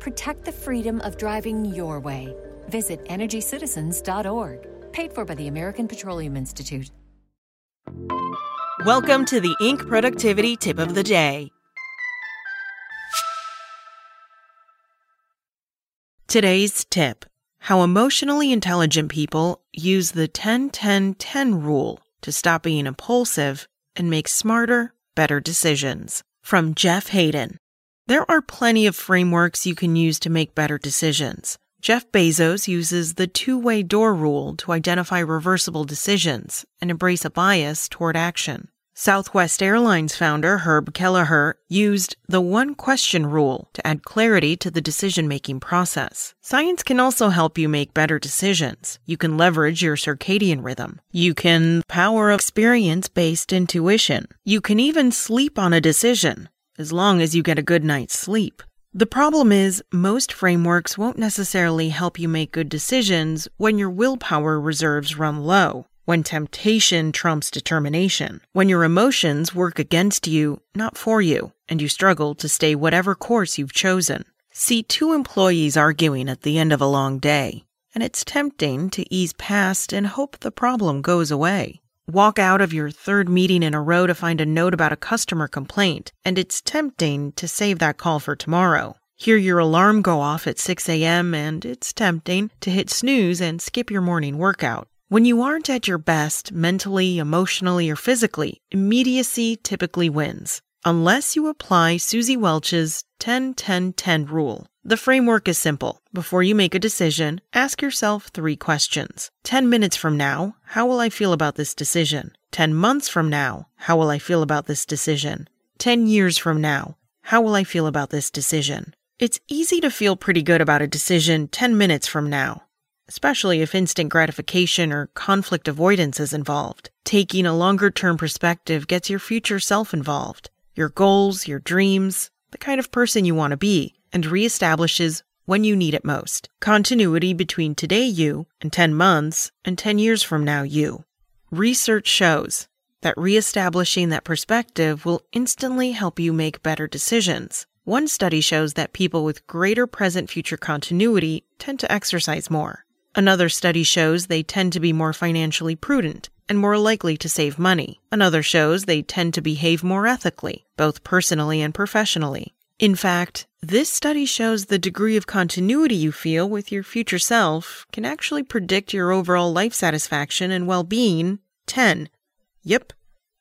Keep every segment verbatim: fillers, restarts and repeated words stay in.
Protect the freedom of driving your way. Visit energy citizens dot org. Paid for by the American Petroleum Institute. Welcome to the Incorporated. Productivity Tip of the Day. Today's tip: how emotionally intelligent people use the ten ten ten rule to stop being impulsive and make smarter, better decisions. From Jeff Hayden. There are plenty of frameworks you can use to make better decisions. Jeff Bezos uses the two-way door rule to identify reversible decisions and embrace a bias toward action. Southwest Airlines founder Herb Kelleher used the one-question rule to add clarity to the decision-making process. Science can also help you make better decisions. You can leverage your circadian rhythm. You can power experience-based intuition. You can even sleep on a decision, as long as you get a good night's sleep. The problem is, most frameworks won't necessarily help you make good decisions when your willpower reserves run low, when temptation trumps determination, when your emotions work against you, not for you, and you struggle to stay whatever course you've chosen. See two employees arguing at the end of a long day, and it's tempting to ease past and hope the problem goes away. Walk out of your third meeting in a row to find a note about a customer complaint, and it's tempting to save that call for tomorrow. Hear your alarm go off at six a.m., and it's tempting to hit snooze and skip your morning workout. When you aren't at your best mentally, emotionally, or physically, immediacy typically wins, unless you apply Susie Welch's ten ten ten rule. The framework is simple. Before you make a decision, ask yourself three questions. ten minutes from now, how will I feel about this decision? ten months from now, how will I feel about this decision? ten years from now, how will I feel about this decision? It's easy to feel pretty good about a decision ten minutes from now, especially if instant gratification or conflict avoidance is involved. Taking a longer-term perspective gets your future self involved, your goals, your dreams, the kind of person you want to be, and reestablishes when you need it most. Continuity between today you and ten months and ten years from now you. Research shows that reestablishing that perspective will instantly help you make better decisions. One study shows that people with greater present-future continuity tend to exercise more. Another study shows they tend to be more financially prudent and more likely to save money. Another shows they tend to behave more ethically, both personally and professionally. In fact, this study shows the degree of continuity you feel with your future self can actually predict your overall life satisfaction and well-being ten, yep,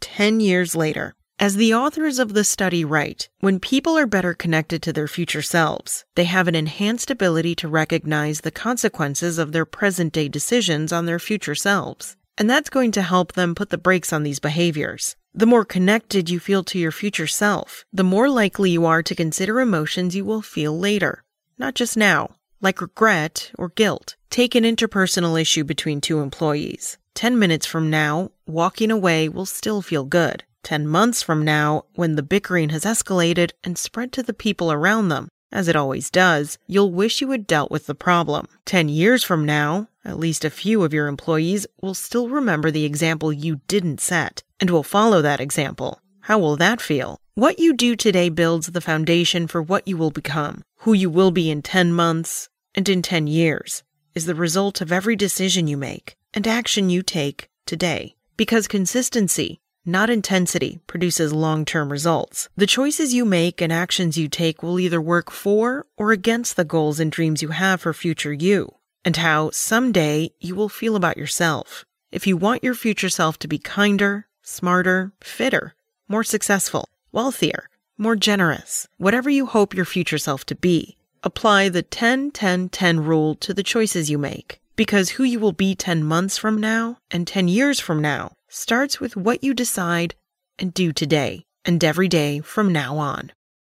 ten years later. As the authors of the study write, when people are better connected to their future selves, they have an enhanced ability to recognize the consequences of their present-day decisions on their future selves. And that's going to help them put the brakes on these behaviors. The more connected you feel to your future self, the more likely you are to consider emotions you will feel later, not just now, like regret or guilt. Take an interpersonal issue between two employees. Ten minutes from now, walking away will still feel good. ten months from now, when the bickering has escalated and spread to the people around them, as it always does, you'll wish you had dealt with the problem. ten years from now, at least a few of your employees will still remember the example you didn't set and will follow that example. How will that feel? What you do today builds the foundation for what you will become. Who you will be in ten months and in ten years is the result of every decision you make and action you take today. Because consistency, not intensity, produces long-term results. The choices you make and actions you take will either work for or against the goals and dreams you have for future you, and how someday you will feel about yourself. If you want your future self to be kinder, smarter, fitter, more successful, wealthier, more generous, whatever you hope your future self to be, apply the ten ten ten rule to the choices you make. Because who you will be ten months from now and ten years from now starts with what you decide and do today and every day from now on.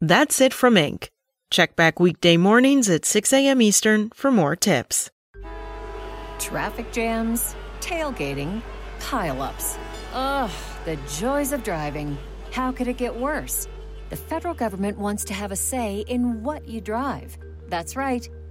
That's it from Incorporated. Check back weekday mornings at six a.m. Eastern for more tips. Traffic jams, tailgating, pileups. Ugh, the joys of driving. How could it get worse? The federal government wants to have a say in what you drive. That's right.